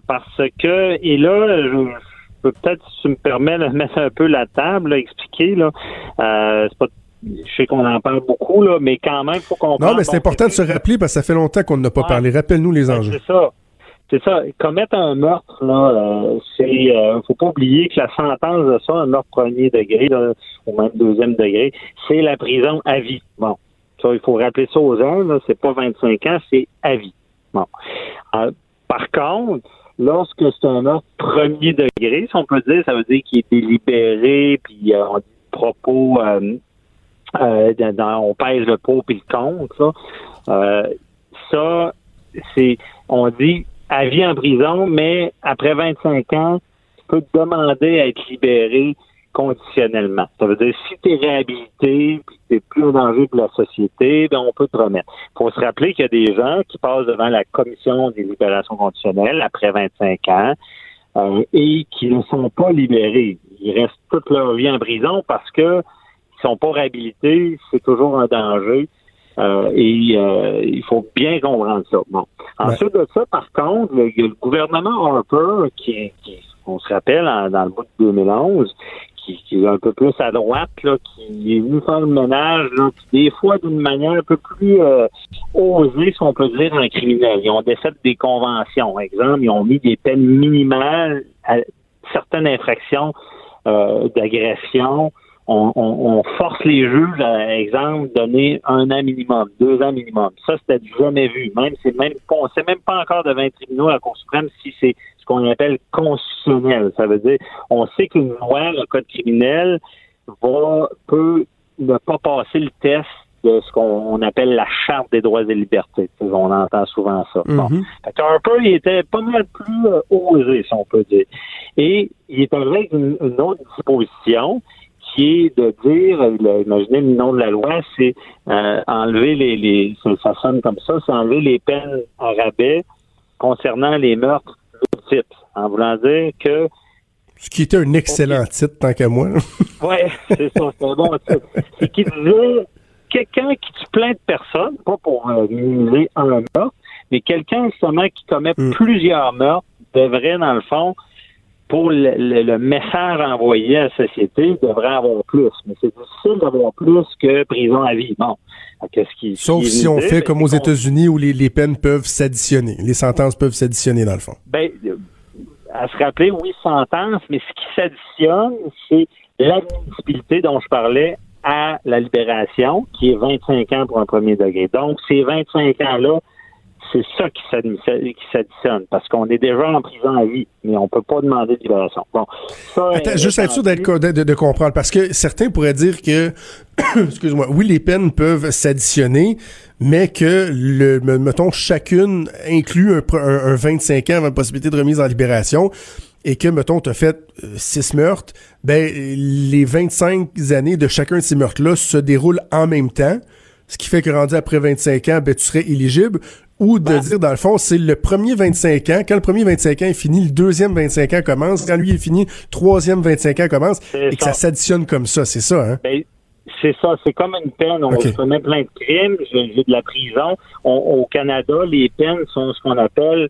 parce que, et là, je peux peut-être, si tu me permets, mettre un peu la table, là, expliquer, là, c'est pas je sais qu'on en parle beaucoup, là, mais quand même, il faut qu'on parle. Non, mais c'est important de se rappeler parce que ça fait longtemps qu'on n'a pas parlé. Rappelle-nous les enjeux. C'est ça. Commettre un meurtre, là, c'est. Faut pas oublier que la sentence de ça, un meurtre premier degré, là, ou même deuxième degré, c'est la prison à vie. Bon. Ça, il faut rappeler ça aux gens, là, c'est pas 25 ans, c'est à vie. Bon. Par contre, lorsque c'est un meurtre premier degré, si on peut dire, ça veut dire qu'il est délibéré, puis on dit propos. On pèse le pour puis le contre, là. Ça, c'est, on dit à vie en prison, mais après 25 ans, tu peux te demander à être libéré conditionnellement. Ça veut dire, si tu es réhabilité, puis tu n'es plus en danger pour la société, ben on peut te remettre. Il faut se rappeler qu'il y a des gens qui passent devant la commission des libérations conditionnelles après 25 ans et qui ne sont pas libérés. Ils restent toute leur vie en prison parce que qui ne sont pas réhabilités, c'est toujours un danger. Et il faut bien comprendre ça. Bon. Ensuite de ça, par contre, il y a le gouvernement Harper, qui on se rappelle, dans le bout de 2011, qui est un peu plus à droite, là, qui est venu faire le ménage, là, puis des fois d'une manière un peu plus osée, si on peut dire, en criminel. Ils ont défait des conventions. Par exemple, ils ont mis des peines minimales à certaines infractions d'agression. On force les juges, par exemple, donner 1 an minimum, 2 ans minimum. Ça, c'était jamais vu. On ne sait même pas encore devant les tribunaux à la Cour suprême si c'est ce qu'on appelle constitutionnel. Ça veut dire, on sait qu'une loi, le code criminel, peut ne pas passer le test de ce qu'on appelle la Charte des droits et libertés. On entend souvent ça. Mm-hmm. Bon. Harper, il était pas mal plus osé, si on peut dire. Et il est arrivé avec une autre disposition qui est de dire, imaginez le nom de la loi, c'est enlever ça sonne comme ça, c'est enlever les peines à rabais concernant les meurtres multiples, en voulant dire que... Ce qui était un excellent titre, tant qu'à moi. Oui, c'est ça, c'est un bon titre. C'est qu'il disait, quelqu'un qui tue plein de personnes, pas pour minimiser un meurtre, mais quelqu'un justement qui commet plusieurs meurtres devrait, dans le fond, pour le message envoyé à la société, il devrait avoir plus. Mais c'est difficile d'avoir plus que prison à vie. Bon. Sauf si on fait comme aux États-Unis où les peines peuvent s'additionner. Les sentences peuvent s'additionner, dans le fond. Ben, à se rappeler, oui, sentence, mais ce qui s'additionne, c'est l'admissibilité dont je parlais à la libération, qui est 25 ans pour un premier degré. Donc, ces 25 ans-là, c'est ça qui s'additionne, parce qu'on est déjà en prison à vie, mais on ne peut pas demander de libération. Bon, ça, attends, juste être sûr de comprendre, parce que certains pourraient dire que, excuse-moi, oui, les peines peuvent s'additionner, mais que, mettons, chacune inclut un 25 ans avant la possibilité de remise en libération, et que, mettons, t'as fait 6 meurtres, ben les 25 années de chacun de ces meurtres-là se déroulent en même temps, ce qui fait que rendu après 25 ans, ben tu serais éligible. ou de dire, dans le fond, c'est le premier 25 ans. Quand le premier 25 ans est fini, le deuxième 25 ans commence. Quand lui est fini, le troisième 25 ans commence. Et que ça s'additionne comme ça, c'est ça, hein? Ben, c'est ça, c'est comme une peine. On commet plein de crimes, j'ai de la prison. Au Canada, les peines sont ce qu'on appelle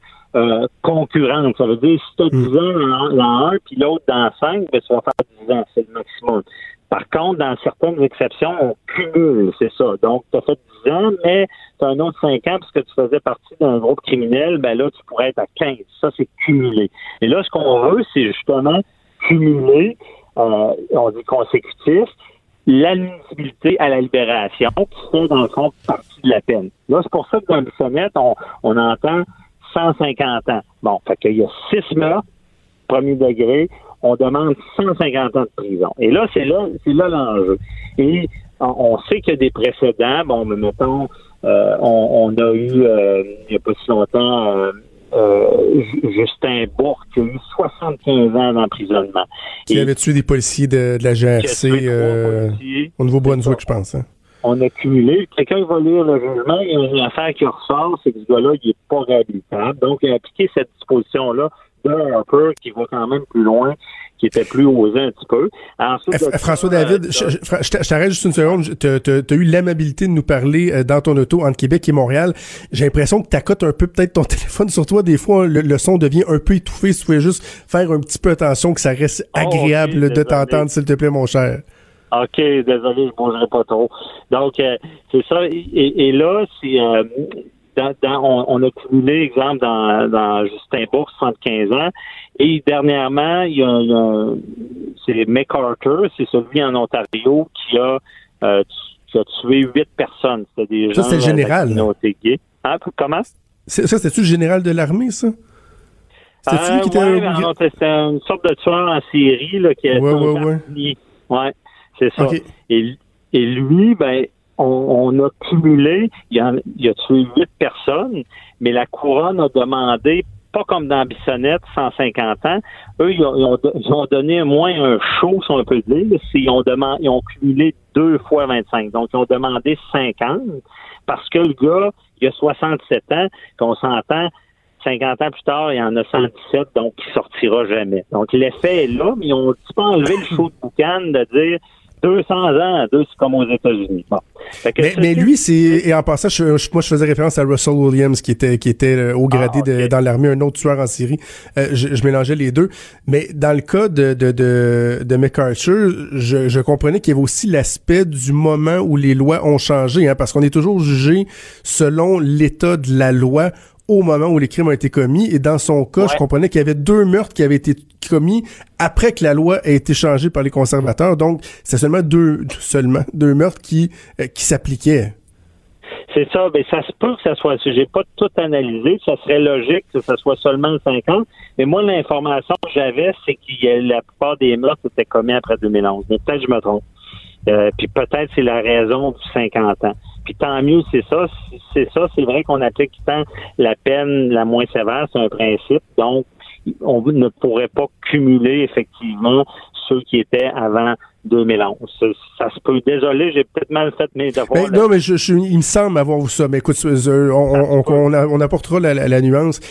concurrentes. Ça veut dire, si tu as 10 ans dans un, puis l'autre dans 5, ben, tu vas faire 10 ans, c'est le maximum. Par contre, dans certaines exceptions, on cumule, c'est ça. Donc, tu as fait 10 ans, mais tu as un autre 5 ans parce que tu faisais partie d'un groupe criminel, ben là, tu pourrais être à 15. Ça, c'est cumulé. Et là, ce qu'on veut, c'est justement cumuler, on dit consécutif, l'admissibilité à la libération qui fait, dans le fond, partie de la peine. Là, c'est pour ça que dans le sommet, on entend 150 ans. Bon, fait qu'il y a 6 meurtres, premier degré, on demande 150 ans de prison. Et là, c'est là l'enjeu. Et on sait qu'il y a des précédents. Bon, mais mettons, on a eu, il n'y a pas si longtemps, Justin Bourque qui a eu 75 ans d'emprisonnement. Il avait tué des policiers de la GRC au Nouveau-Brunswick, je pense. Hein? On a cumulé. Quelqu'un va lire le jugement, il y a une affaire qui ressort, c'est que ce gars-là, il n'est pas réhabilitable. Donc, il a appliqué cette disposition-là Harper, qui va quand même plus loin, qui était plus osé un petit peu. François-David, je t'arrête juste une seconde. Tu as eu l'amabilité de nous parler dans ton auto entre Québec et Montréal. J'ai l'impression que tu accotes un peu peut-être ton téléphone sur toi. Des fois, le son devient un peu étouffé. Si tu pouvais juste faire un petit peu attention que ça reste agréable de t'entendre, s'il te plaît, mon cher. OK, désolé, je ne bougerai pas trop. Donc, c'est ça. Et là, c'est... on a cumulé, exemple, dans Justin Bourque, 75 ans. Et dernièrement, c'est McArthur, c'est celui en Ontario qui a tué 8 personnes. C'était des gens de la communauté gay. Hein, comment? C'était-tu le général de l'armée, ça? C'était-tu lui qui était... c'était une sorte de tueur en série, là, qui a été... Oui, c'est ça. Okay. Et lui, ben... On a cumulé, il a tué 8 personnes, mais la couronne a demandé, pas comme dans Bissonnette, 150 ans. Eux, ils ont donné moins un show, si on peut dire. Ils ont cumulé 2 fois 25. Donc, ils ont demandé 50 parce que le gars, il a 67 ans, qu'on s'entend, 50 ans plus tard, il en a 117, donc il sortira jamais. Donc, l'effet est là, mais ils ont pas enlevé le show de boucan de dire... 200 ans, c'est comme aux États-Unis. Bon. Mais lui, et en passant, moi je faisais référence à Russell Williams qui était haut gradé dans l'armée, un autre tueur en Syrie. Je mélangeais les deux. Mais dans le cas de McArthur, je comprenais qu'il y avait aussi l'aspect du moment où les lois ont changé, hein, parce qu'on est toujours jugé selon l'état de la loi au moment où les crimes ont été commis. Et dans son cas, je comprenais qu'il y avait 2 meurtres qui avaient été commis après que la loi a été changée par les conservateurs. Donc, c'est seulement deux meurtres qui s'appliquaient. C'est ça. Ben, ça se peut que ça soit... J'ai pas tout analysé. Ça serait logique que ça soit seulement 50. Mais moi, l'information que j'avais, c'est que la plupart des meurtres étaient commis après 2011. Mais peut-être que je me trompe. Puis peut-être c'est la raison du 50 ans. Puis tant mieux, c'est ça. C'est vrai qu'on applique tant la peine la moins sévère, c'est un principe. Donc, on ne pourrait pas cumuler effectivement ceux qui étaient avant 2011. Ça se peut. Désolé, j'ai peut-être mal fait mes devoirs. Ben, non, mais il me semble avoir vu ça. Mais écoute, on apportera la nuance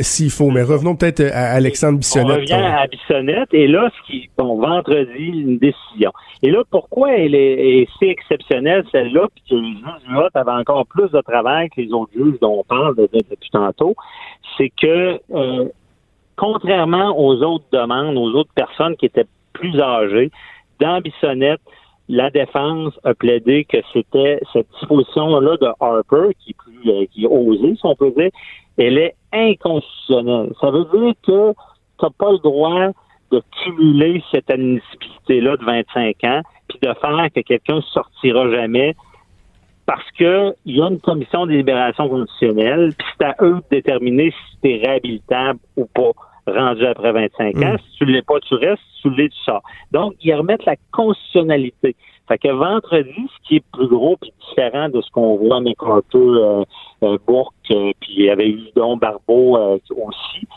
s'il faut. Mais revenons peut-être à Alexandre Bissonnette. On revient à Bissonnette. Et là, vendredi, une décision. Et là, pourquoi elle est si exceptionnelle, celle-là, puis que le juge Huot avait encore plus de travail que les autres juges dont on parle depuis tantôt, c'est que contrairement aux autres demandes, aux autres personnes qui étaient plus âgées, dans Bissonnette, la défense a plaidé que c'était cette disposition-là de Harper, qui est osée, si on peut dire, elle est inconstitutionnelle. Ça veut dire que tu n'as pas le droit de cumuler cette admissibilité-là de 25 ans, puis de faire que quelqu'un ne sortira jamais, parce que il y a une commission de libération conditionnelle, puis c'est à eux de déterminer si tu es réhabilitable ou pas, rendu après 25 ans. Si tu l'es pas, tu restes. Si tu l'es, tu sors. Donc, ils remettent la constitutionnalité. Fait que vendredi, ce qui est plus gros puis différent de ce qu'on voit à McArthur, Bourque, puis il y avait eu Don Barbeau aussi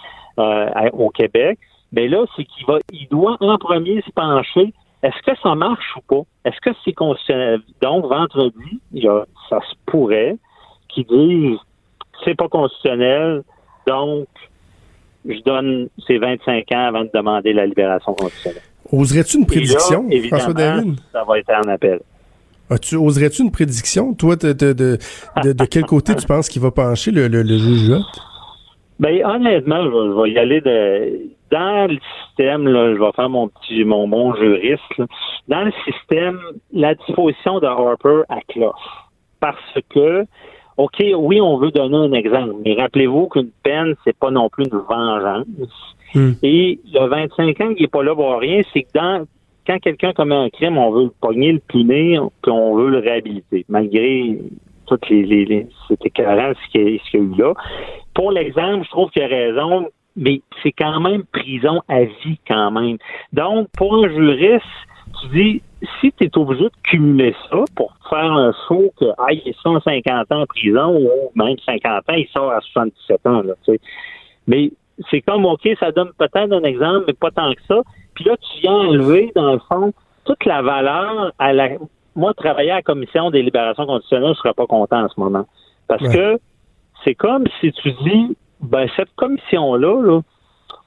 au Québec, mais là, c'est qu'il doit en premier se pencher. Est-ce que ça marche ou pas? Est-ce que c'est constitutionnel? Donc, vendredi, ça se pourrait qu'ils disent c'est pas constitutionnel, donc je donne ces 25 ans avant de demander la libération conditionnelle. Oserais-tu une prédiction, là, François-David? Ça va être en appel. Oserais-tu une prédiction? Toi, de quel côté tu penses qu'il va pencher le juge Huot? Ben, honnêtement, je vais y aller dans le système, là, je vais faire mon juriste, là. Dans le système, la disposition de Harper à cloche. Parce que, OK, oui, on veut donner un exemple, mais rappelez-vous qu'une peine, c'est pas non plus une vengeance. Mm. Et le 25 ans qui n'est pas là pour rien, c'est que quand quelqu'un commet un crime, on veut le pogner, le punir, puis on veut le réhabiliter, malgré toutes les c'est écœurant ce qu'il y a eu là. Pour l'exemple, je trouve qu'il a raison, mais c'est quand même prison à vie quand même. Donc, pour un juriste, tu dis, si tu es obligé de cumuler ça pour faire un show que, il est 150 ans en prison, ou même 50 ans, il sort à 77 ans, là, tu sais. Mais c'est comme, OK, ça donne peut-être un exemple, mais pas tant que ça. Puis là, tu viens enlever, dans le fond, toute la valeur à la... Moi, travailler à la Commission des libérations conditionnelles, je serais pas content en ce moment. Parce que c'est comme si tu dis, ben, cette commission-là, là,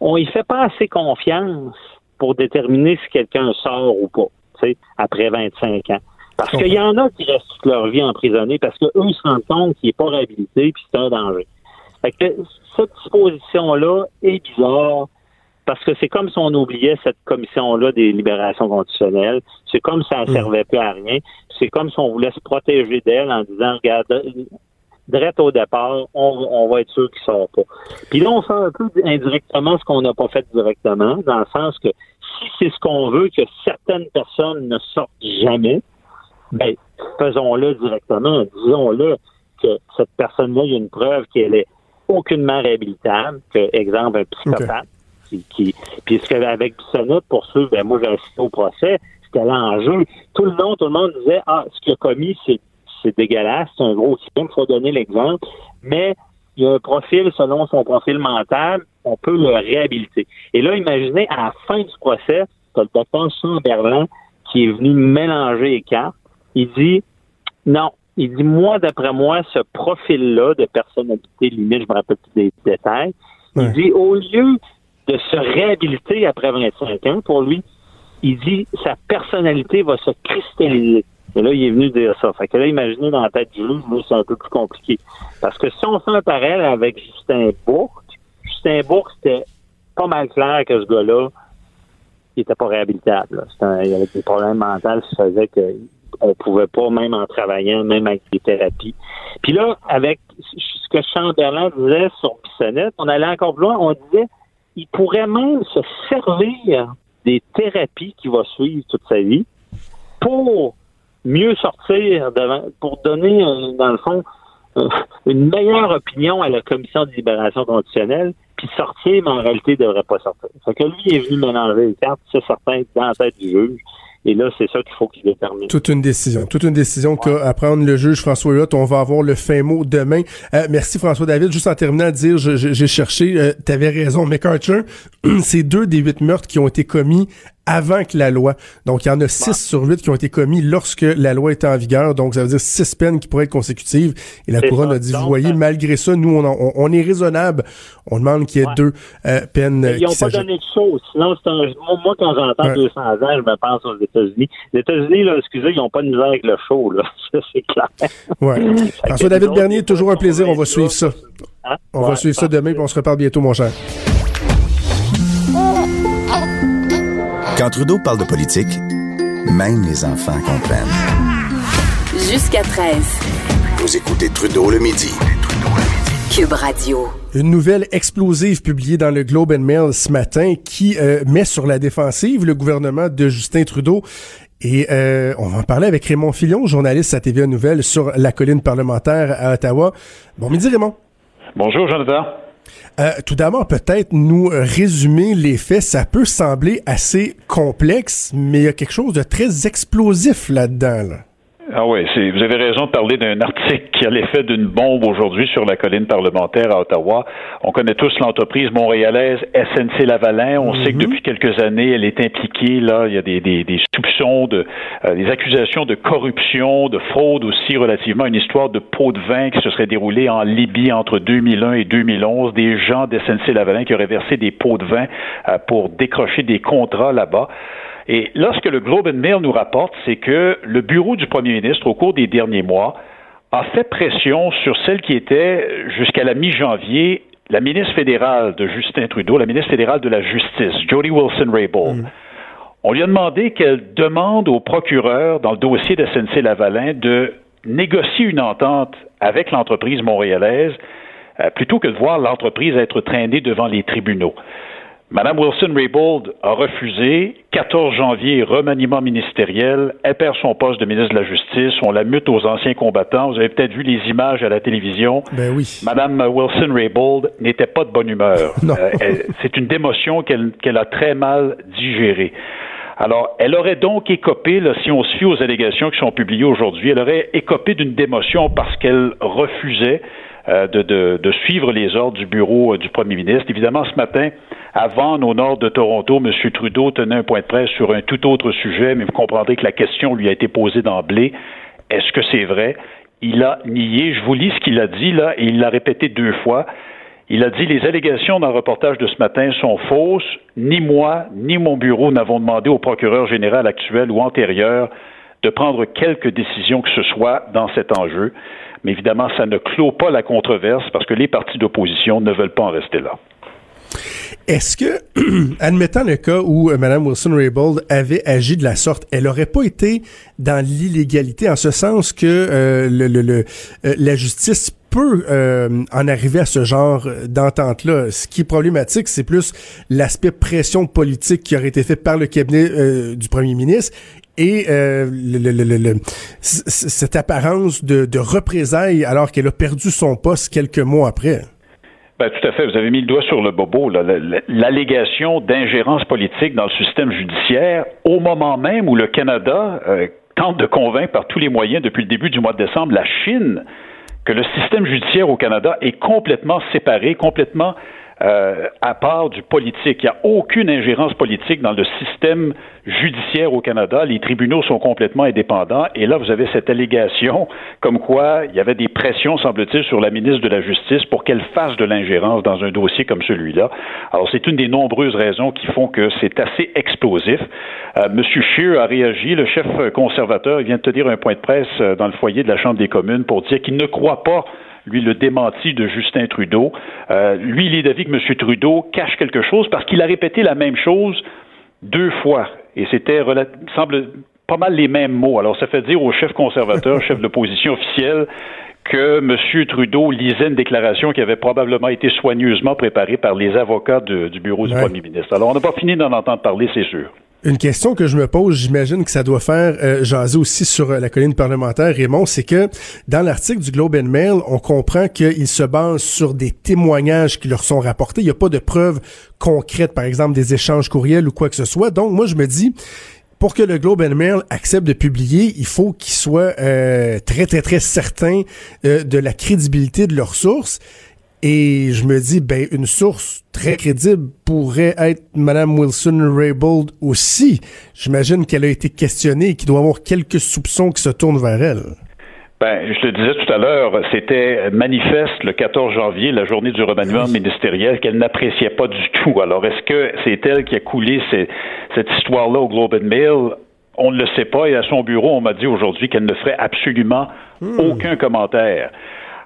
on y fait pas assez confiance pour déterminer si quelqu'un sort ou pas, tu sais, après 25 ans. Parce qu'il y en a qui restent toute leur vie emprisonnés parce que eux se rendent compte qu'il n'est pas réhabilité puis c'est un danger. Fait que cette disposition-là est bizarre parce que c'est comme si on oubliait cette commission-là des libérations conditionnelles. C'est comme si ça ne servait plus à rien. C'est comme si on voulait se protéger d'elle en disant, regarde, direct au départ, on va être sûr qu'il sort pas. Puis là, on fait un peu indirectement ce qu'on n'a pas fait directement, dans le sens que si c'est ce qu'on veut, que certaines personnes ne sortent jamais, ben, faisons-le directement. Disons-le que cette personne-là, il y a une preuve qu'elle est aucunement réhabilitable, que, exemple, un psychopathe. Okay. Puis ce qu'avec Bissonnette, pour ceux, ben, moi, j'ai assisté au procès, c'était l'enjeu. Tout le monde disait, ce qu'il a commis, c'est dégueulasse, c'est un gros crime, il faut donner l'exemple, mais il y a un profil, selon son profil mental, on peut le réhabiliter. Et là, imaginez, à la fin du procès, t'as le docteur Chamberlain qui est venu mélanger les cartes, il dit, moi, d'après moi, ce profil-là de personnalité limite, je me rappelle plus des détails, il dit, au lieu de se réhabiliter après 25 ans, pour lui, il dit, sa personnalité va se cristalliser. Et là, il est venu dire ça. Fait que là, imaginez dans la tête du juge, c'est un peu plus compliqué. Parce que si on fait un parallèle avec Justin Bourque, c'était pas mal clair que ce gars-là, il était pas réhabilitable. Il avait des problèmes mentaux, ça faisait qu'on pouvait pas, même en travaillant, même avec des thérapies. Puis là, avec ce que Chamberlain disait sur Bissonnette, on allait encore plus loin, on disait, il pourrait même se servir des thérapies qu'il va suivre toute sa vie pour mieux sortir pour donner, dans le fond, une meilleure opinion à la Commission de libération conditionnelle, puis sortir, mais en réalité, il ne devrait pas sortir. Fait que lui, il est venu mélanger les cartes, c'est certain, dans la tête du juge. Et là, c'est ça qu'il faut qu'il détermine. Toute une décision qu'a à prendre le juge François Huot. On va avoir le fin mot demain. Merci François-David. Juste en terminant à dire, j'ai cherché, t'avais raison, McArthur, c'est 2 des 8 meurtres qui ont été commis avant que la loi. Donc, il y en a 6 sur 8 qui ont été commis lorsque la loi était en vigueur. Donc, ça veut dire 6 peines qui pourraient être consécutives. Et la couronne a dit, vous voyez, malgré ça, nous, on est raisonnable. On demande qu'il y ait 2 peines. Mais ils n'ont pas donné de choses. Sinon, moi, quand j'entends 200 ans, je me pense aux États-Unis. Les États-Unis, là, excusez, ils n'ont pas de misère avec le show, là. Ça, c'est clair. Ouais. François-David Bernier, toujours un plaisir. On va suivre ça. Hein? On va suivre ça demain, puis on se reparle bientôt, mon cher. Quand Trudeau parle de politique, même les enfants comprennent. Jusqu'à 13. Vous écoutez Trudeau le midi. QUB Radio. Une nouvelle explosive publiée dans le Globe and Mail ce matin qui met sur la défensive le gouvernement de Justin Trudeau. Et on va en parler avec Raymond Fillion, journaliste à TVA Nouvelles sur la colline parlementaire à Ottawa. Bon midi, Raymond. Bonjour, Jonathan. Tout d'abord, peut-être nous résumer les faits. Ça peut sembler assez complexe, mais il y a quelque chose de très explosif là-dedans, là. Ah oui, vous avez raison de parler d'un article qui a l'effet d'une bombe aujourd'hui sur la colline parlementaire à Ottawa. On connaît tous l'entreprise montréalaise SNC-Lavalin. On sait que depuis quelques années, elle est impliquée. Là, il y a des soupçons, des accusations de corruption, de fraude aussi relativement à une histoire de pot de vin qui se serait déroulée en Libye entre 2001 et 2011. Des gens d'SNC-Lavalin qui auraient versé des pots de vin pour décrocher des contrats là-bas. Et là, ce que le Globe and Mail nous rapporte, c'est que le bureau du premier ministre, au cours des derniers mois, a fait pression sur celle qui était, jusqu'à la mi-janvier, la ministre fédérale de Justin Trudeau, la ministre fédérale de la Justice, Jody Wilson-Raybould. On lui a demandé qu'elle demande au procureur, dans le dossier de SNC-Lavalin, de négocier une entente avec l'entreprise montréalaise, plutôt que de voir l'entreprise être traînée devant les tribunaux. Madame Wilson-Raybould a refusé. 14 janvier, remaniement ministériel. Elle perd son poste de ministre de la Justice. On la mute aux anciens combattants. Vous avez peut-être vu les images à la télévision. Ben oui. Madame Wilson-Raybould n'était pas de bonne humeur. C'est une démotion qu'elle a très mal digérée. Alors, elle aurait donc écopé, là, si on se fie aux allégations qui sont publiées aujourd'hui, elle aurait écopé d'une démotion parce qu'elle refusait de suivre les ordres du bureau du premier ministre. Évidemment, ce matin, à Vaughan, au nord de Toronto, M. Trudeau tenait un point de presse sur un tout autre sujet, mais vous comprendrez que la question lui a été posée d'emblée. Est-ce que c'est vrai? Il a nié. Je vous lis ce qu'il a dit, là, et il l'a répété 2 fois. Il a dit « Les allégations dans le reportage de ce matin sont fausses. Ni moi, ni mon bureau n'avons demandé au procureur général actuel ou antérieur de prendre quelque décision que ce soit dans cet enjeu. » Mais évidemment, ça ne clôt pas la controverse parce que les partis d'opposition ne veulent pas en rester là. Est-ce que, admettant le cas où Mme Wilson-Raybould avait agi de la sorte, elle n'aurait pas été dans l'illégalité en ce sens que la justice peut en arriver à ce genre d'entente-là? Ce qui est problématique, c'est plus l'aspect pression politique qui aurait été fait par le cabinet du premier ministre et cette apparence de représailles alors qu'elle a perdu son poste quelques mois après. Ben, tout à fait. Vous avez mis le doigt sur le bobo, là. L'allégation d'ingérence politique dans le système judiciaire, au moment même où le Canada tente de convaincre par tous les moyens depuis le début du mois de décembre la Chine que le système judiciaire au Canada est complètement séparé, complètement à part du politique. Il n'y a aucune ingérence politique dans le système judiciaire au Canada. Les tribunaux sont complètement indépendants. Et là, vous avez cette allégation comme quoi il y avait des pressions, semble-t-il, sur la ministre de la Justice pour qu'elle fasse de l'ingérence dans un dossier comme celui-là. Alors, c'est une des nombreuses raisons qui font que c'est assez explosif. Monsieur Scheer a réagi. Le chef conservateur, il vient de tenir un point de presse dans le foyer de la Chambre des communes pour dire qu'il ne croit pas, lui, le démenti de Justin Trudeau. Lui, il est d'avis que M. Trudeau cache quelque chose parce qu'il a répété la même chose 2 fois. Et c'était, semble, pas mal les mêmes mots. Alors, ça fait dire au chef conservateur, chef de l'opposition officielle, que M. Trudeau lisait une déclaration qui avait probablement été soigneusement préparée par les avocats du bureau du premier ministre. Alors, on n'a pas fini d'en entendre parler, c'est sûr. Une question que je me pose, j'imagine que ça doit faire jaser aussi sur la colline parlementaire, Raymond, c'est que dans l'article du Globe and Mail, on comprend qu'ils se basent sur des témoignages qui leur sont rapportés. Il n'y a pas de preuves concrètes, par exemple des échanges courriels ou quoi que ce soit. Donc, moi, je me dis, pour que le Globe and Mail accepte de publier, il faut qu'ils soient très, très, très certains de la crédibilité de leurs sources. Et je me dis, ben, une source très crédible pourrait être Mme Wilson-Raybould aussi. J'imagine qu'elle a été questionnée et qu'il doit y avoir quelques soupçons qui se tournent vers elle. Ben, je le disais tout à l'heure, c'était manifeste le 14 janvier, la journée du remaniement ministériel, qu'elle n'appréciait pas du tout. Alors, est-ce que c'est elle qui a coulé cette histoire-là au Globe and Mail? On ne le sait pas. Et à son bureau, on m'a dit aujourd'hui qu'elle ne ferait absolument aucun commentaire.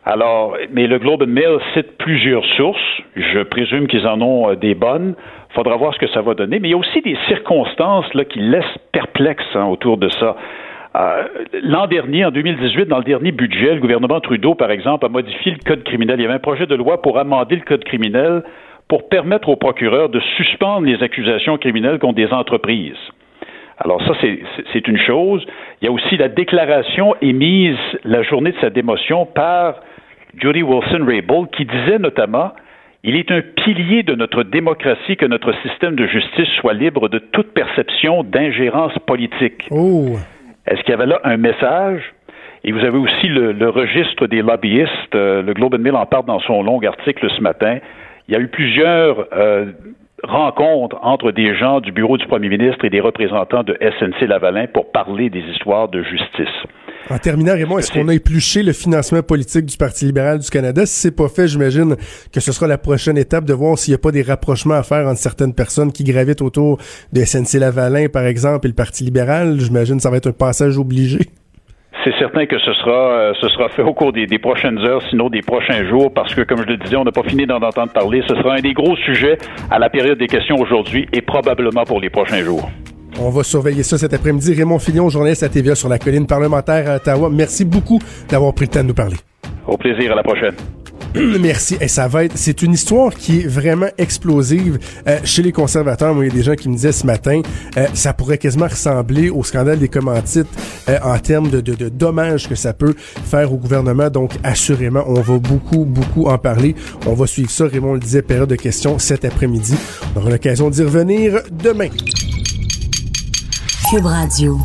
Alors, mais le Globe and Mail cite plusieurs sources. Je présume qu'ils en ont des bonnes. Faudra voir ce que ça va donner. Mais il y a aussi des circonstances là qui laissent perplexe autour de ça. L'an dernier, en 2018, dans le dernier budget, le gouvernement Trudeau, par exemple, a modifié le code criminel. Il y avait un projet de loi pour amender le code criminel pour permettre aux procureurs de suspendre les accusations criminelles contre des entreprises. Alors ça, c'est une chose. Il y a aussi la déclaration émise la journée de sa démotion par Jody Wilson-Raybould, qui disait notamment « Il est un pilier de notre démocratie que notre système de justice soit libre de toute perception d'ingérence politique. » Est-ce qu'il y avait là un message? Et vous avez aussi le registre des lobbyistes. Le Globe and Mail en parle dans son long article ce matin. Il y a eu plusieurs rencontres entre des gens du bureau du premier ministre et des représentants de SNC-Lavalin pour parler des histoires de justice. En terminant, Raymond, est-ce qu'on a épluché le financement politique du Parti libéral du Canada? Si c'est pas fait, j'imagine que ce sera la prochaine étape de voir s'il n'y a pas des rapprochements à faire entre certaines personnes qui gravitent autour de SNC-Lavalin, par exemple, et le Parti libéral. J'imagine que ça va être un passage obligé. C'est certain que ce sera fait au cours des prochaines heures, sinon des prochains jours, parce que, comme je le disais, on n'a pas fini d'en entendre parler. Ce sera un des gros sujets à la période des questions aujourd'hui et probablement pour les prochains jours. On va surveiller ça cet après-midi. Raymond Fillion, journaliste à TVA sur la colline parlementaire à Ottawa. Merci beaucoup d'avoir pris le temps de nous parler. Au plaisir, à la prochaine. Merci. Et ça va être... C'est une histoire qui est vraiment explosive. Chez les conservateurs, moi, il y a des gens qui me disaient ce matin, ça pourrait quasiment ressembler au scandale des commandites en termes de dommages que ça peut faire au gouvernement. Donc, assurément, on va beaucoup en parler. On va suivre ça. Raymond le disait, période de questions cet après-midi. On aura l'occasion d'y revenir demain. QUB Radio.